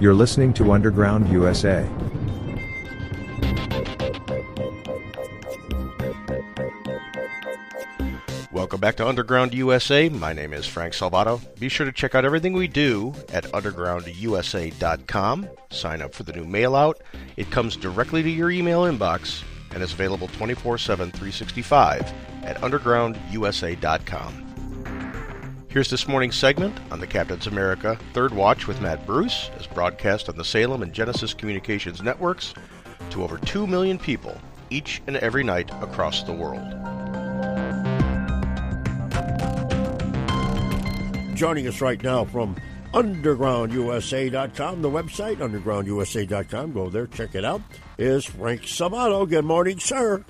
You're listening to Underground USA. Welcome back to Underground USA. My name is Frank Salvato. Be sure to check out everything we do at undergroundusa.com. Sign up for the new mail-out. It comes directly to your email inbox and is available 24/7, 365 at undergroundusa.com. Here's this morning's segment on the Captain's America Third Watch with Matt Bruce, as broadcast on the Salem and Genesis Communications Networks to over 2 million people each and every night across the world. Joining us right now from undergroundusa.com, the website, undergroundusa.com, go there, check it out, is Frank Salvato. Good morning, sir.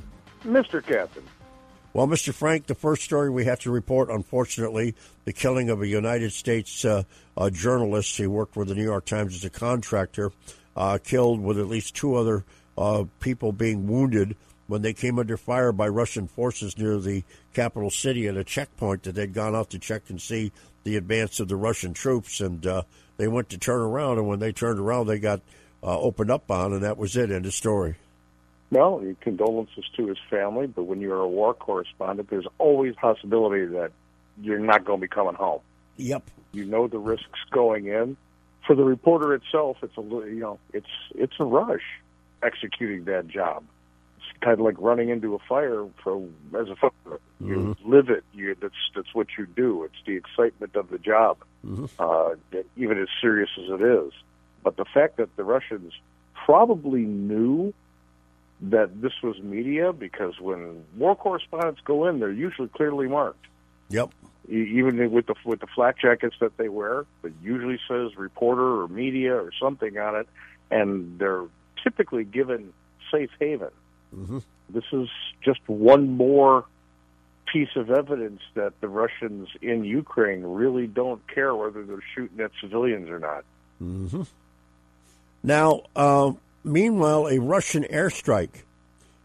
Mr. Captain. Well, Mr. Frank, the first story we have to report, unfortunately, the killing of a United States journalist. He worked with the New York Times as a contractor, killed with at least two other people being wounded when they came under fire by Russian forces near the capital city at a checkpoint that they'd gone out to check and see the advance of the Russian troops. And they went to turn around, and when they turned around, they got opened up on, and that was it. End of story. Well, condolences to his family, but when you're a war correspondent, there's always a possibility that you're not going to be coming home. Yep. You know the risks going in. For the reporter itself, it's a rush executing that job. It's kind of like running into a fire as a firefighter. Mm-hmm. You live it. That's what you do. It's the excitement of the job, mm-hmm. Even as serious as it is. But the fact that the Russians probably knew that this was media, because when war correspondents go in, they're usually clearly marked. Yep. Even with the flak jackets that they wear, it usually says reporter or media or something on it, and they're typically given safe haven. Mm-hmm. This is just one more piece of evidence that the Russians in Ukraine really don't care whether they're shooting at civilians or not. Mm-hmm. Now, meanwhile, a Russian airstrike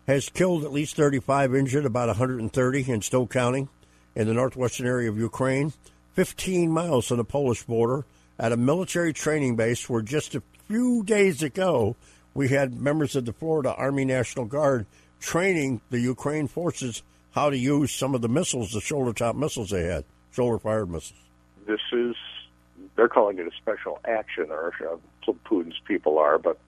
has killed at least 35, injured about 130, and still counting, in the northwestern area of Ukraine, 15 miles from the Polish border, at a military training base where just a few days ago we had members of the Florida Army National Guard training the Ukraine forces how to use some of the missiles, the shoulder-top missiles they had, shoulder-fired missiles. This is, they're calling it a special action, or Putin's people are, but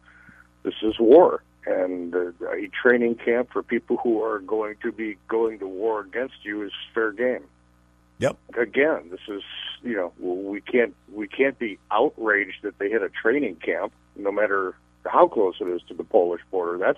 this is war, and a training camp for people who are going to be going to war against you is fair game. Yep. Again, this is, we can't be outraged that they hit a training camp, no matter how close it is to the Polish border. That's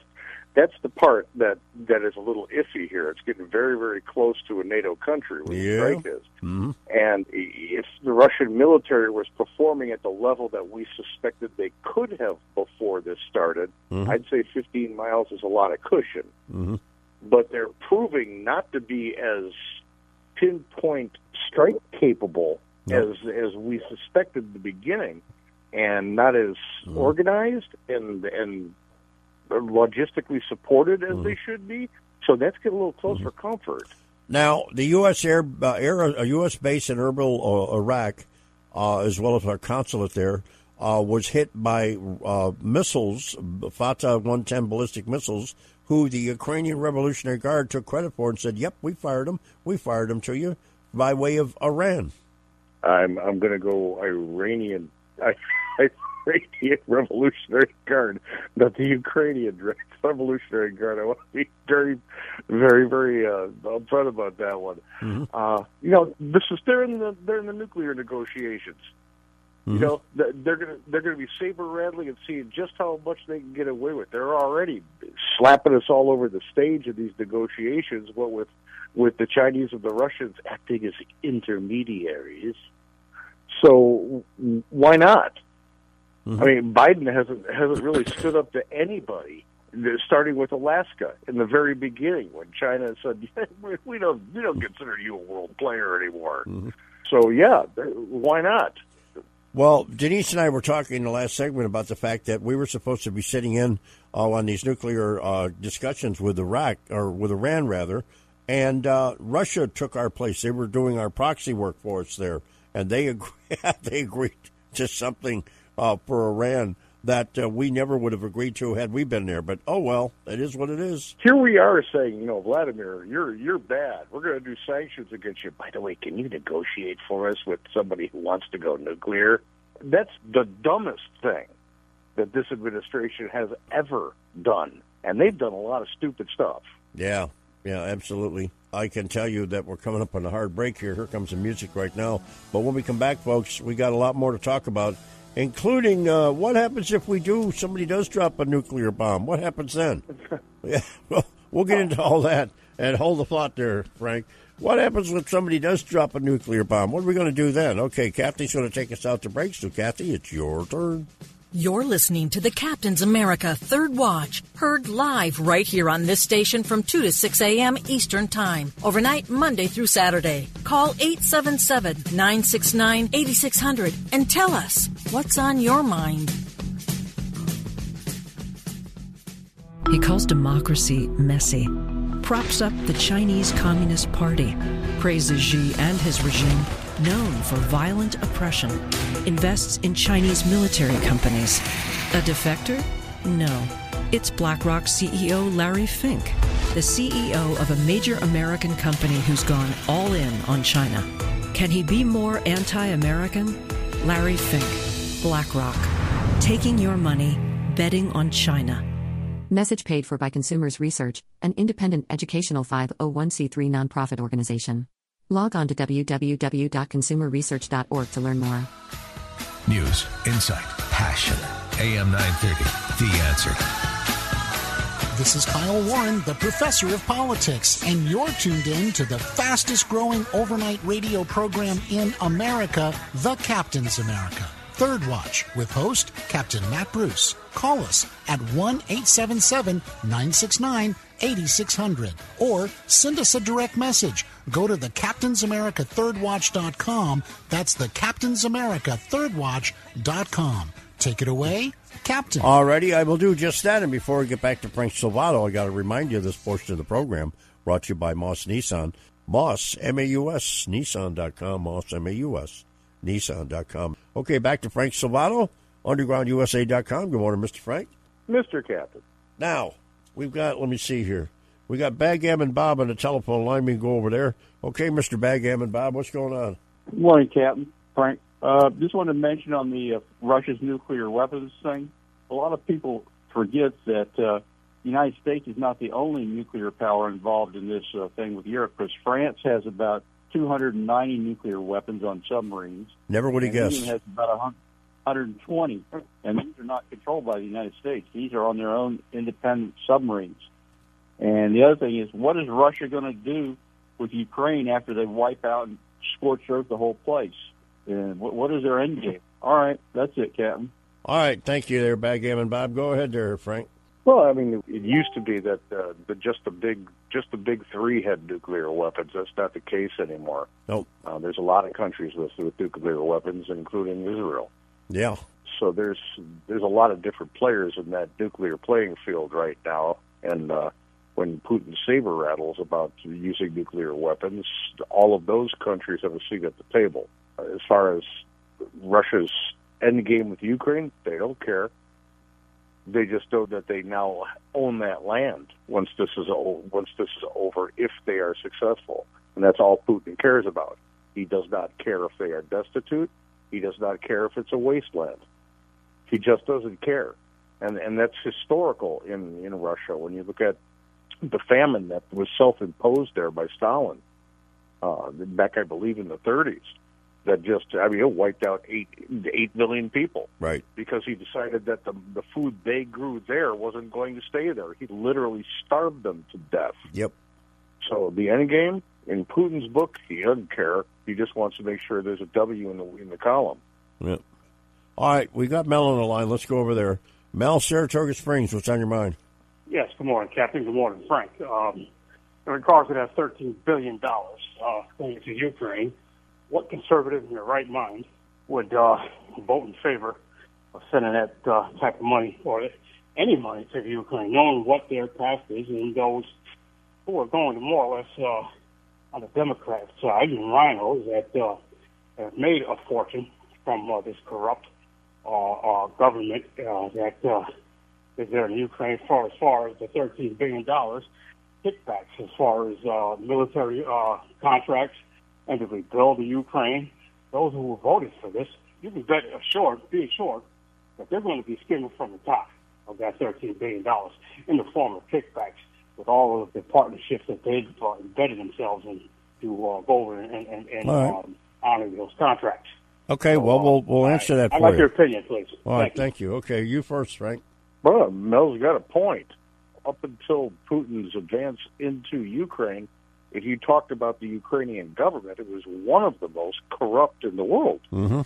the part that is a little iffy here. It's getting very, very close to a NATO country where the strike is. Mm-hmm. And if the Russian military was performing at the level that we suspected they could have before this started, mm-hmm. I'd say 15 miles is a lot of cushion. Mm-hmm. But they're proving not to be as pinpoint strike capable as we suspected at the beginning, and not as organized and logistically supported as they should be, so that's getting a little close for comfort. Now, the U.S. U.S. base in Erbil, Iraq, as well as our consulate there, was hit by missiles, Fatah 110 ballistic missiles, who the Ukrainian Revolutionary Guard took credit for and said, "Yep, we fired them to you," by way of Iran. I'm going to go Iranian Revolutionary Guard, not the Ukrainian Revolutionary Guard. I want to be very, very, very upfront about that one. Mm-hmm. They're in the nuclear negotiations. Mm-hmm. You know, they're going to be saber-rattling and seeing just how much they can get away with. They're already slapping us all over the stage in these negotiations, what with the Chinese and the Russians acting as intermediaries. So why not? Mm-hmm. I mean, Biden hasn't really stood up to anybody, starting with Alaska in the very beginning when China said, "We don't consider you a world player anymore." Mm-hmm. So yeah, why not? Well, Denise and I were talking in the last segment about the fact that we were supposed to be sitting in on these nuclear discussions with Iran, and Russia took our place. They were doing our proxy work for us there, and they agreed to something. For Iran that we never would have agreed to had we been there. But, oh, well, it is what it is. Here we are saying, Vladimir, you're bad. We're going to do sanctions against you. By the way, can you negotiate for us with somebody who wants to go nuclear? That's the dumbest thing that this administration has ever done. And they've done a lot of stupid stuff. Yeah, absolutely. I can tell you that we're coming up on a hard break here. Here comes the music right now. But when we come back, folks, we got a lot more to talk about, including what happens if somebody does drop a nuclear bomb. What happens then? Yeah, we'll get into all that. And hold the plot there, Frank. What happens when somebody does drop a nuclear bomb? What are we going to do then? Okay, Kathy's going to take us out to break. So, Kathy, it's your turn. You're listening to the Captain's America Third Watch, heard live right here on this station from 2 to 6 a.m. Eastern Time, overnight Monday through Saturday. Call 877-969-8600 and tell us what's on your mind. He calls democracy messy, props up the Chinese Communist Party, praises Xi and his regime, known for violent oppression, invests in Chinese military companies. A defector? No. It's BlackRock CEO Larry Fink, the CEO of a major American company who's gone all in on China. Can he be more anti-American? Larry Fink, BlackRock. Taking your money, betting on China. Message paid for by Consumers Research, an independent educational 501c3 nonprofit organization. Log on to www.consumerresearch.org to learn more. News, insight, passion. AM 930, The Answer. This is Kyle Warren, the professor of politics, and you're tuned in to the fastest-growing overnight radio program in America, The Captain's America Third Watch, with host Captain Matt Bruce. Call us at 1-877-969-8600 or send us a direct message. Go to the CaptainsAmericaThirdWatch.com. That's the CaptainsAmericaThirdWatch.com. Take it away, Captain. Alrighty, I will do just that. And before we get back to Frank Salvato, I got to remind you of this portion of the program brought to you by Maus Nissan. Maus, M-A-U-S, Nissan.com. Maus, M-A-U-S, Nissan.com. Okay, back to Frank Salvato, undergroundusa.com. Good morning, Mr. Frank. Mr. Captain. Now, we've got, let me see here. We got Backgammon Bob on the telephone line. We can go over there. Okay, Mr. Backgammon Bob, what's going on? Good morning, Captain. Frank, just wanted to mention on the Russia's nuclear weapons thing, a lot of people forget that the United States is not the only nuclear power involved in this thing with Europe, because France has about 290 nuclear weapons on submarines. Never would have guessed. England has about 120, and these are not controlled by the United States. These are on their own independent submarines. And the other thing is, what is Russia going to do with Ukraine after they wipe out and scorch earth the whole place? And what is their end game? All right, that's it, Captain. All right, thank you there, Backgammon Bob. Go ahead there, Frank. Well, I mean, it used to be that the big three had nuclear weapons. That's not the case anymore. Nope. There's a lot of countries with nuclear weapons, including Israel. Yeah. So there's a lot of different players in that nuclear playing field right now, and when Putin saber-rattles about using nuclear weapons, all of those countries have a seat at the table. As far as Russia's end game with Ukraine, they don't care. They just know that they now own that land once this is over, if they are successful. And that's all Putin cares about. He does not care if they are destitute. He does not care if it's a wasteland. He just doesn't care. And that's historical in Russia. When you look at the famine that was self-imposed there by Stalin, back, I believe, in the 30s, that just, I mean, it wiped out 8 million people. Right. Because he decided that the food they grew there wasn't going to stay there. He literally starved them to death. Yep. So the end game, in Putin's book, he doesn't care. He just wants to make sure there's a W in the column. Yep. All right, we got Mel on the line. Let's go over there. Mel, Saratoga Springs, what's on your mind? Yes, good morning, Captain. Good morning, Frank. In regards to that $13 billion going to Ukraine, what conservative in their right mind would vote in favor of sending that type of money or any money to Ukraine, knowing what their past is and those who are going to more or less on the Democrat side and rhinos that have made a fortune from this corrupt government that is there in Ukraine for, as far as the $13 billion kickbacks, as far as military contracts, and to rebuild the Ukraine. Those who voted for this, you can bet be assured that they're going to be skimming from the top of that $13 billion in the form of kickbacks with all of the partnerships that they've embedded themselves in to go over and right. Honor those contracts. Okay, well, we'll answer that for you. I'd like your opinion, please. All right, thank you. Okay, you first, Frank. Well, Mel's got a point. Up until Putin's advance into Ukraine, if you talked about the Ukrainian government, it was one of the most corrupt in the world. Mm-hmm.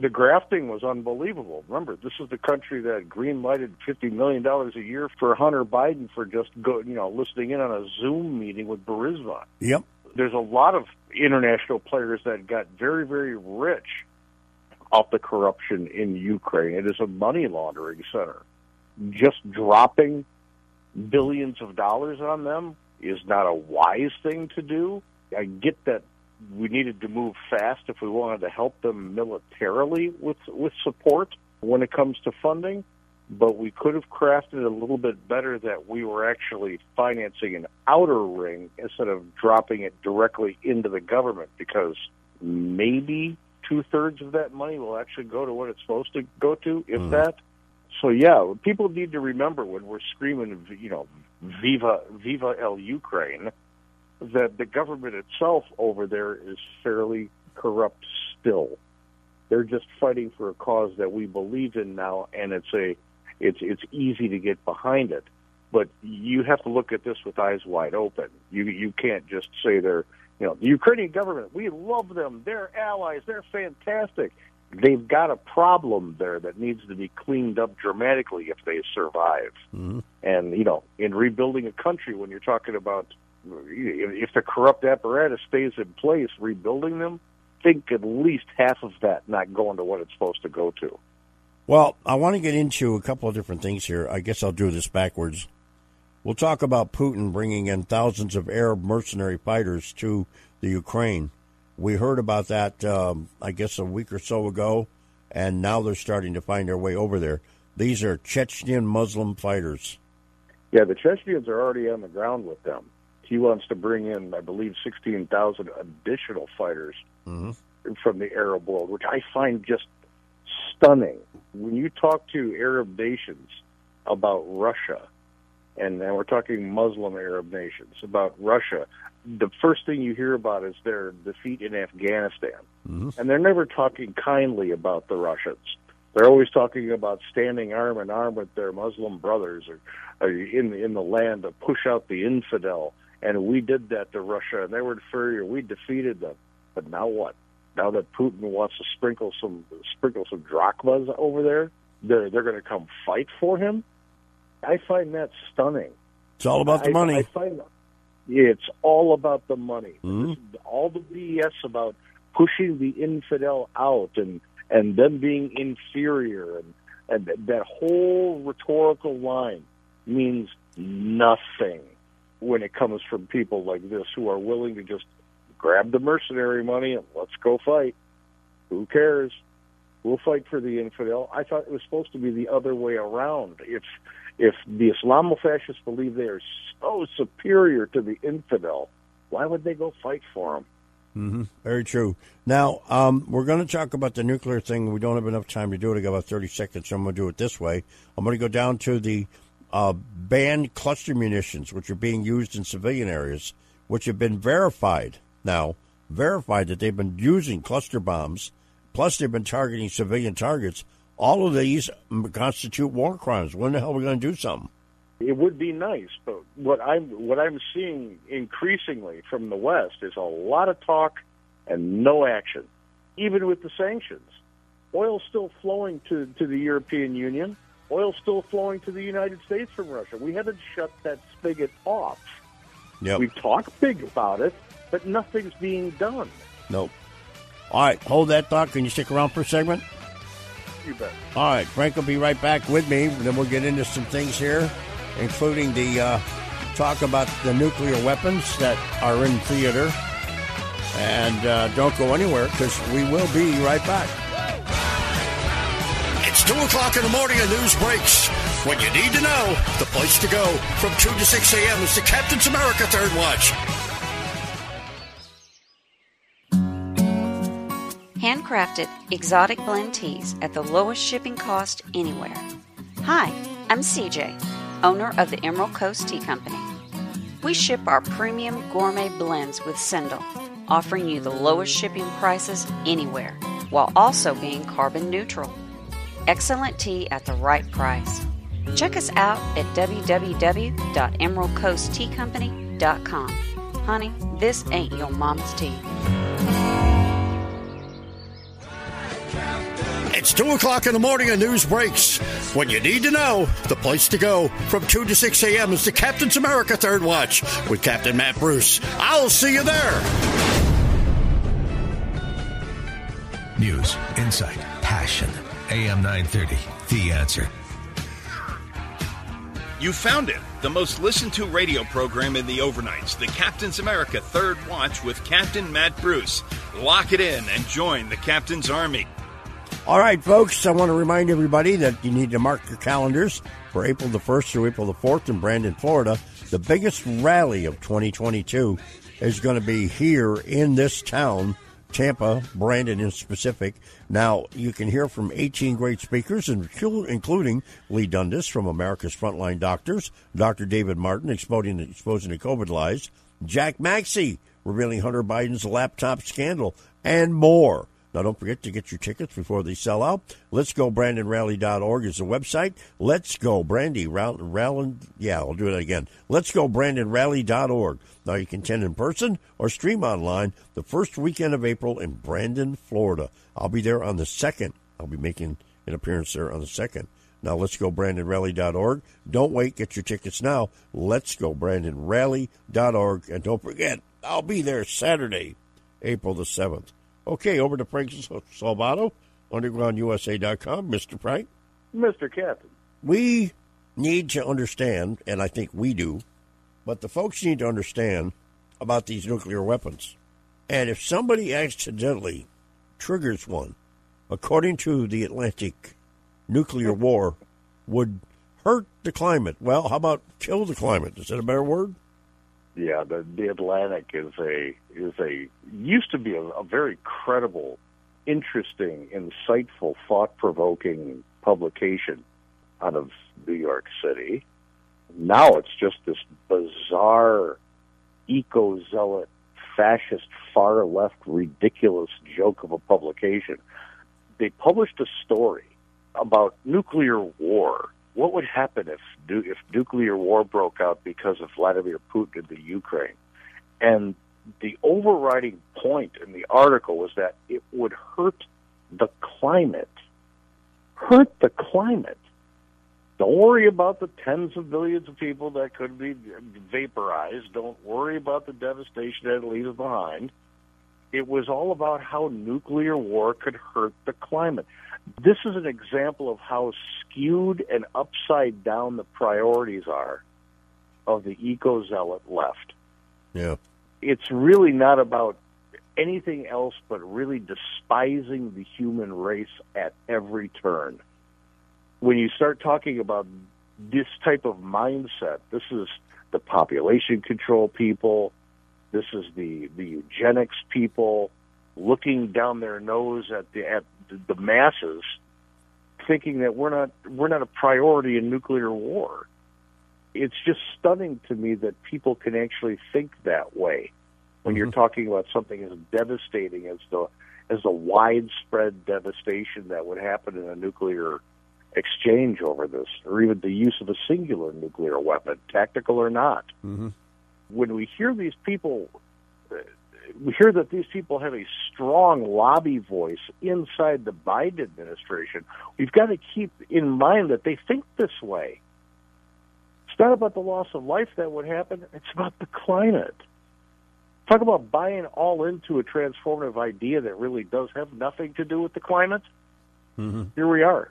The grafting was unbelievable. Remember, this is the country that green-lighted $50 million a year for Hunter Biden for just listening in on a Zoom meeting with Burisma. Yep. There's a lot of international players that got very, very rich off the corruption in Ukraine. It is a money laundering center. Just dropping billions of dollars on them is not a wise thing to do. I get that we needed to move fast if we wanted to help them militarily with support when it comes to funding, but we could have crafted it a little bit better that we were actually financing an outer ring instead of dropping it directly into the government, because maybe two-thirds of that money will actually go to what it's supposed to go to, if that. So, yeah, people need to remember when we're screaming, Viva el Ukraine, that the government itself over there is fairly corrupt still. They're just fighting for a cause that we believe in now, and it's easy to get behind it. But you have to look at this with eyes wide open. You can't just say the Ukrainian government, we love them, they're allies, they're fantastic. They've got a problem there that needs to be cleaned up dramatically if they survive. Mm-hmm. And, in rebuilding a country, when you're talking about if the corrupt apparatus stays in place, rebuilding them, think at least half of that not going to what it's supposed to go to. Well, I want to get into a couple of different things here. I guess I'll do this backwards. We'll talk about Putin bringing in thousands of Arab mercenary fighters to the Ukraine. We heard about that, I guess, a week or so ago, and now they're starting to find their way over there. These are Chechen Muslim fighters. Yeah, the Chechens are already on the ground with them. He wants to bring in, I believe, 16,000 additional fighters from the Arab world, which I find just stunning. When you talk to Arab nations about Russia, and we're talking Muslim Arab nations, about Russia, the first thing you hear about is their defeat in Afghanistan. Mm-hmm. And they're never talking kindly about the Russians. They're always talking about standing arm in arm with their Muslim brothers or in the land to push out the infidel. And we did that to Russia, and they were inferior. We defeated them. But now what? Now that Putin wants to sprinkle some drachmas over there, they're going to come fight for him? I find that stunning. It's all about the money. I find that. It's all about the money. Mm-hmm. All the BS about pushing the infidel out and them being inferior and that whole rhetorical line means nothing when it comes from people like this who are willing to just grab the mercenary money and let's go fight. Who cares? We'll fight for the infidel. I thought it was supposed to be the other way around. If the Islamo-fascists believe they are so superior to the infidel, why would they go fight for them? Mm-hmm. Very true. Now, we're going to talk about the nuclear thing. We don't have enough time to do it. I got about 30 seconds, so I'm going to do it this way. I'm going to go down to the banned cluster munitions, which are being used in civilian areas, which have been verified now, verified that they've been using cluster bombs, plus they've been targeting civilian targets. All of these constitute war crimes. When the hell are we going to do something? It would be nice, but what I'm seeing increasingly from the West is a lot of talk and no action, even with the sanctions. Oil's still flowing to the European Union. Oil's still flowing to the United States from Russia. We haven't shut that spigot off. Yep. We've talked big about it, but nothing's being done. Nope. All right, hold that thought. Can you stick around for a segment? You bet. All right, Frank will be right back with me, and then we'll get into some things here, including the talk about the nuclear weapons that are in theater. And don't go anywhere, because we will be right back. It's 2 o'clock in the morning and news breaks. When you need to know, the place to go from 2 to 6 a.m. is the Captain's America Third Watch. Handcrafted exotic blend teas at the lowest shipping cost anywhere. Hi, I'm CJ, owner of the Emerald Coast Tea Company. We ship our premium gourmet blends with Sendal, offering you the lowest shipping prices anywhere, while also being carbon neutral. Excellent tea at the right price. Check us out at www.emeraldcoastteacompany.com. Honey, this ain't your mama's tea. It's 2 o'clock in the morning and news breaks. When you need to know, the place to go from 2 to 6 a.m. is the Captain's America Third Watch with Captain Matt Bruce. I'll see you there. News, insight, passion. AM 930, The Answer. You found it. The most listened to radio program in the overnights, the Captain's America Third Watch with Captain Matt Bruce. Lock it in and join the Captain's Army. All right, folks, I want to remind everybody that you need to mark your calendars for April the 1st through April the 4th in Brandon, Florida. The biggest rally of 2022 is going to be here in this town, Tampa, Brandon in specific. Now, you can hear from 18 great speakers, including Lee Dundas from America's Frontline Doctors, Dr. David Martin exposing the COVID lies, Jack Maxey revealing Hunter Biden's laptop scandal, and more. Now, don't forget to get your tickets before they sell out. Let's go, brandonrally.org is the website. Let's go, Let's go, brandonrally.org. Now, you can attend in person or stream online the first weekend of April in Brandon, Florida. I'll be there on the 2nd. I'll be making an appearance there on the 2nd. Now, let's go, brandonrally.org. Don't wait. Get your tickets now. Let's go, brandonrally.org. And don't forget, I'll be there Saturday, April the 7th. Okay, over to Frank Salvato, undergroundusa.com. Mr. Frank. Mr. Captain. We need to understand, and I think we do, but the folks need to understand about these nuclear weapons. And if somebody accidentally triggers one, according to The Atlantic, nuclear war would hurt the climate. Well, how about kill the climate? Is that a better word? Yeah, the Atlantic used to be a very credible, interesting, insightful, thought-provoking publication out of New York City. Now it's just this bizarre, eco-zealot, fascist, far-left, ridiculous joke of a publication. They published a story about nuclear war. What would happen if nuclear war broke out because of Vladimir Putin in the Ukraine? And the overriding point in the article was that it would hurt the climate. Hurt the climate. Don't worry about the tens of billions of people that could be vaporized. Don't worry about the devastation that it leaves behind. It was all about how nuclear war could hurt the climate. This is an example of how skewed and upside down the priorities are of the eco-zealot left. Yeah. It's really not about anything else but really despising the human race at every turn. When you start talking about this type of mindset, this is the population control people, This is the eugenics people looking down their nose at the masses, thinking that we're not a priority in nuclear war. It's just stunning to me that people can actually think that way when you're talking about something as devastating as the widespread devastation that would happen in a nuclear exchange over this, or even the use of a singular nuclear weapon, tactical or not. Mm-hmm. When we hear these people, we hear that these people have a strong lobby voice inside the Biden administration. We've got to keep in mind that they think this way. It's not about the loss of life that would happen. It's about the climate. Talk about buying all into a transformative idea that really does have nothing to do with the climate. Mm-hmm. Here we are.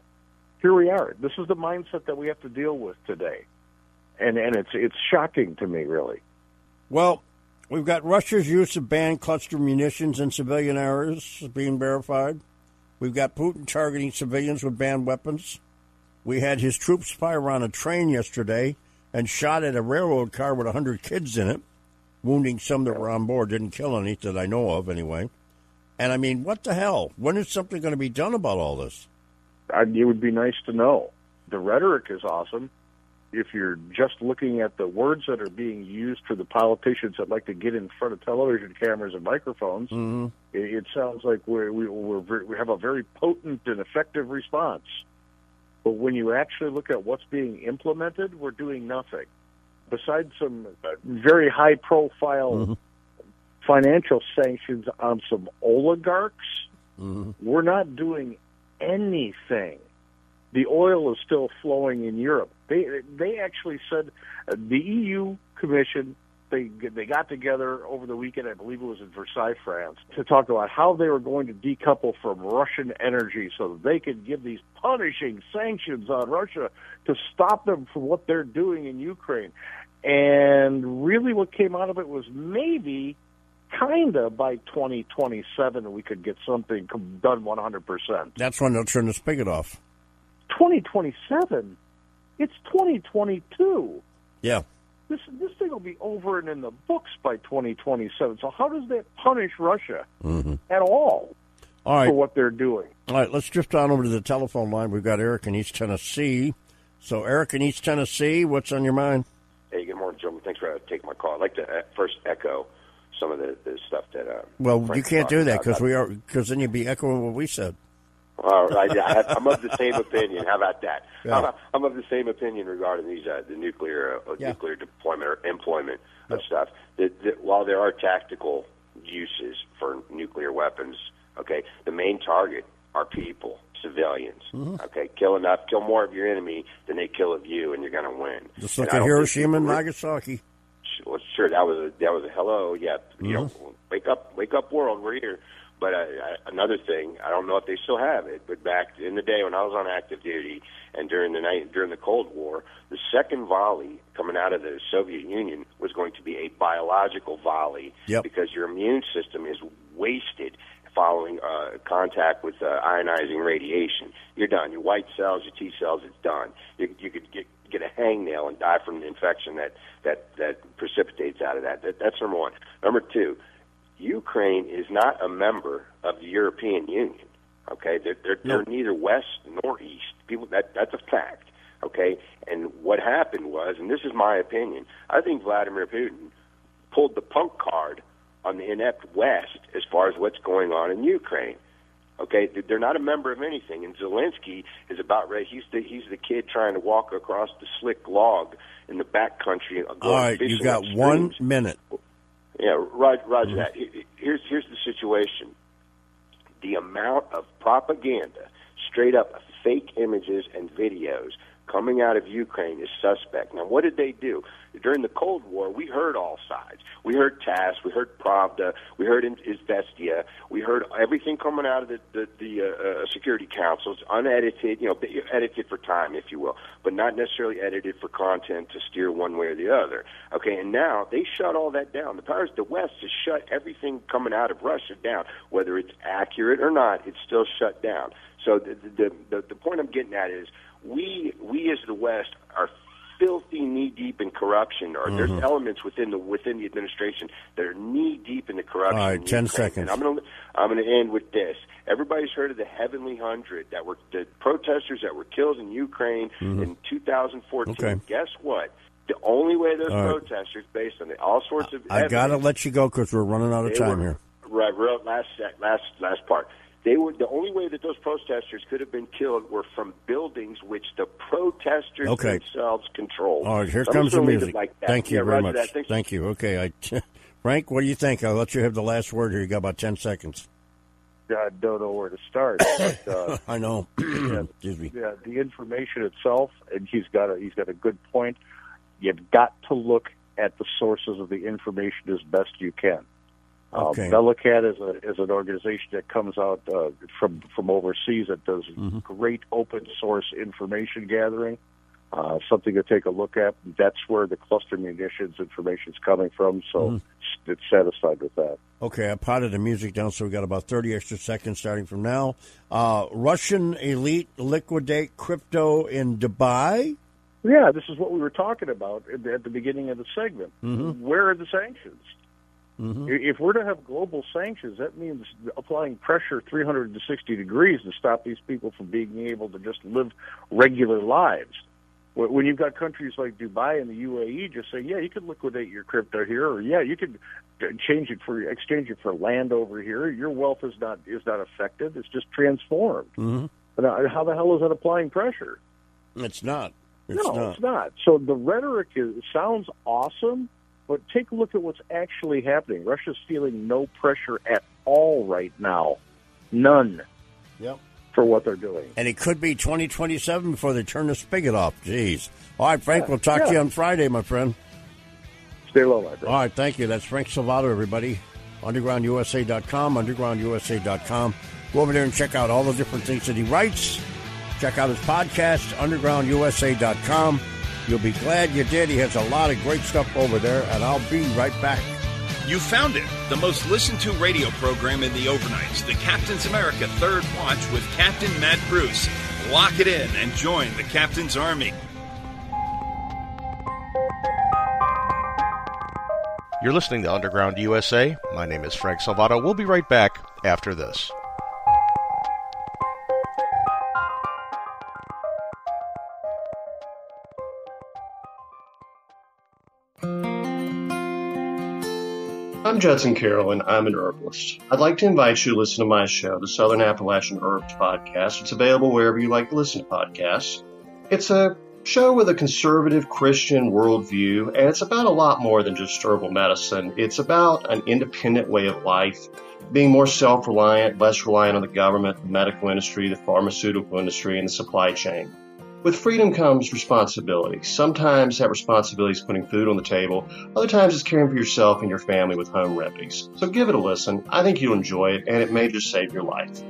This is the mindset that we have to deal with today. And it's shocking to me, really. Well, we've got Russia's use of banned cluster munitions in civilian areas being verified. We've got Putin targeting civilians with banned weapons. We had his troops fire on a train yesterday and shot at a railroad car with 100 kids in it, wounding some that were on board. Didn't kill any that I know of, anyway. And, I mean, what the hell? When is something going to be done about all this? It would be nice to know. The rhetoric is awesome. If you're just looking at the words that are being used for the politicians that like to get in front of television cameras and microphones, mm-hmm. it sounds like we have a very potent and effective response. But when you actually look at what's being implemented, we're doing nothing. Besides some very high-profile mm-hmm. financial sanctions on some oligarchs, mm-hmm. we're not doing anything. The oil is still flowing in Europe. They actually said the EU Commission, they got together over the weekend, I believe it was in Versailles, France, to talk about how they were going to decouple from Russian energy so that they could give these punishing sanctions on Russia to stop them from what they're doing in Ukraine. And really what came out of it was maybe, kind of, by 2027 we could get something done 100%. That's when they'll turn the spigot off. 2027? It's 2022. Yeah. This thing will be over and in the books by 2027. So how does that punish Russia mm-hmm. at all right. for what they're doing? All right, let's drift on over to the telephone line. We've got Eric in East Tennessee. So, Eric in East Tennessee, what's on your mind? Hey, good morning, gentlemen. Thanks for taking my call. I'd like to first echo some of the stuff that well, Frank, you can't do that because then you'd be echoing what we said. All right, I'm of the same opinion. How about that? Yeah. I'm of the same opinion regarding these the nuclear deployment or employment of stuff. That while there are tactical uses for nuclear weapons, okay, the main target are people, civilians. Mm-hmm. Okay, kill more of your enemy than they kill of you, and you're going to win. Just like at Hiroshima and Nagasaki. Well, sure, that was a hello. Yeah, mm-hmm. you know, wake up, world, we're here. But another thing, I don't know if they still have it, but back in the day when I was on active duty and during the Cold War, the second volley coming out of the Soviet Union was going to be a biological volley because your immune system is wasted following contact with ionizing radiation. You're done. Your white cells, your T cells, it's done. You could get a hangnail and die from the infection that precipitates out of that. That's number one. Number two, Ukraine is not a member of the European Union, okay? They're neither West nor East. People, that's a fact, okay? And what happened was, and this is my opinion, I think Vladimir Putin pulled the punk card on the inept West as far as what's going on in Ukraine, okay? They're not a member of anything, and Zelensky is about ready. He's the kid trying to walk across the slick log in the back country. All right, you got 1 minute. Yeah, Roger that. Here's the situation. The amount of propaganda, straight up fake images and videos coming out of Ukraine is suspect. Now, what did they do? During the Cold War, we heard all sides. We heard TASS, we heard Pravda, we heard Izvestia, we heard everything coming out of the Security Council. It's unedited, edited for time, if you will, but not necessarily edited for content to steer one way or the other. Okay, and now they shut all that down. The powers of the West has shut everything coming out of Russia down. Whether it's accurate or not, it's still shut down. So the point I'm getting at is we as the West are filthy knee-deep in corruption, or there's elements within the administration that are knee-deep in the corruption. All right, 10 seconds. And I'm going to end with this. Everybody's heard of the Heavenly Hundred, that were the protesters that were killed in Ukraine in 2014. Okay. Guess what? The only way those protesters, based on all sorts of evidence, I got to let you go because we're running out of time here. Right, last part. They were the only way that those protesters could have been killed were from buildings which the protesters themselves controlled. All right, here comes the music. Like that. Thank you very much. Thank you. Okay, Frank, what do you think? I'll let you have the last word here. You got about 10 seconds. I don't know where to start. But, I know. Excuse me. Yeah, the information itself, and he's got a good point. You've got to look at the sources of the information as best you can. Bellingcat is an organization that comes out from overseas that does great open source information gathering. Something to take a look at. That's where the cluster munitions information is coming from, so it's satisfied with that. Okay, I potted the music down, so we got about 30 extra seconds starting from now. Russian elite liquidate crypto in Dubai? Yeah, this is what we were talking about at the beginning of the segment. Where are the sanctions? If we're to have global sanctions, that means applying pressure 360 degrees to stop these people from being able to just live regular lives. When you've got countries like Dubai and the UAE just saying, yeah, you can liquidate your crypto here, or yeah, you can exchange it for land over here. Your wealth is not affected; it's just transformed. But how the hell is that applying pressure? It's not. It's not. So the rhetoric sounds awesome. But take a look at what's actually happening. Russia's feeling no pressure at all right now. None. Yep. For what they're doing. And it could be 2027 before they turn the spigot off. Jeez. All right, Frank, we'll talk to you on Friday, my friend. Stay low, my friend. All right, thank you. That's Frank Salvato, everybody. Undergroundusa.com, undergroundusa.com. Go over there and check out all the different things that he writes. Check out his podcast, undergroundusa.com. You'll be glad you did. He has a lot of great stuff over there, and I'll be right back. You found it. The most listened-to radio program in the overnights, the Captain's America Third Watch with Captain Matt Bruce. Lock it in and join the Captain's Army. You're listening to Underground USA. My name is Frank Salvato. We'll be right back after this. I'm Judson Carroll, and I'm an herbalist. I'd like to invite you to listen to my show, the Southern Appalachian Herbs Podcast. It's available wherever you like to listen to podcasts. It's a show with a conservative Christian worldview, and it's about a lot more than just herbal medicine. It's about an independent way of life, being more self-reliant, less reliant on the government, the medical industry, the pharmaceutical industry, and the supply chain. With freedom comes responsibility. Sometimes that responsibility is putting food on the table. Other times it's caring for yourself and your family with home remedies. So give it a listen. I think you'll enjoy it, and it may just save your life.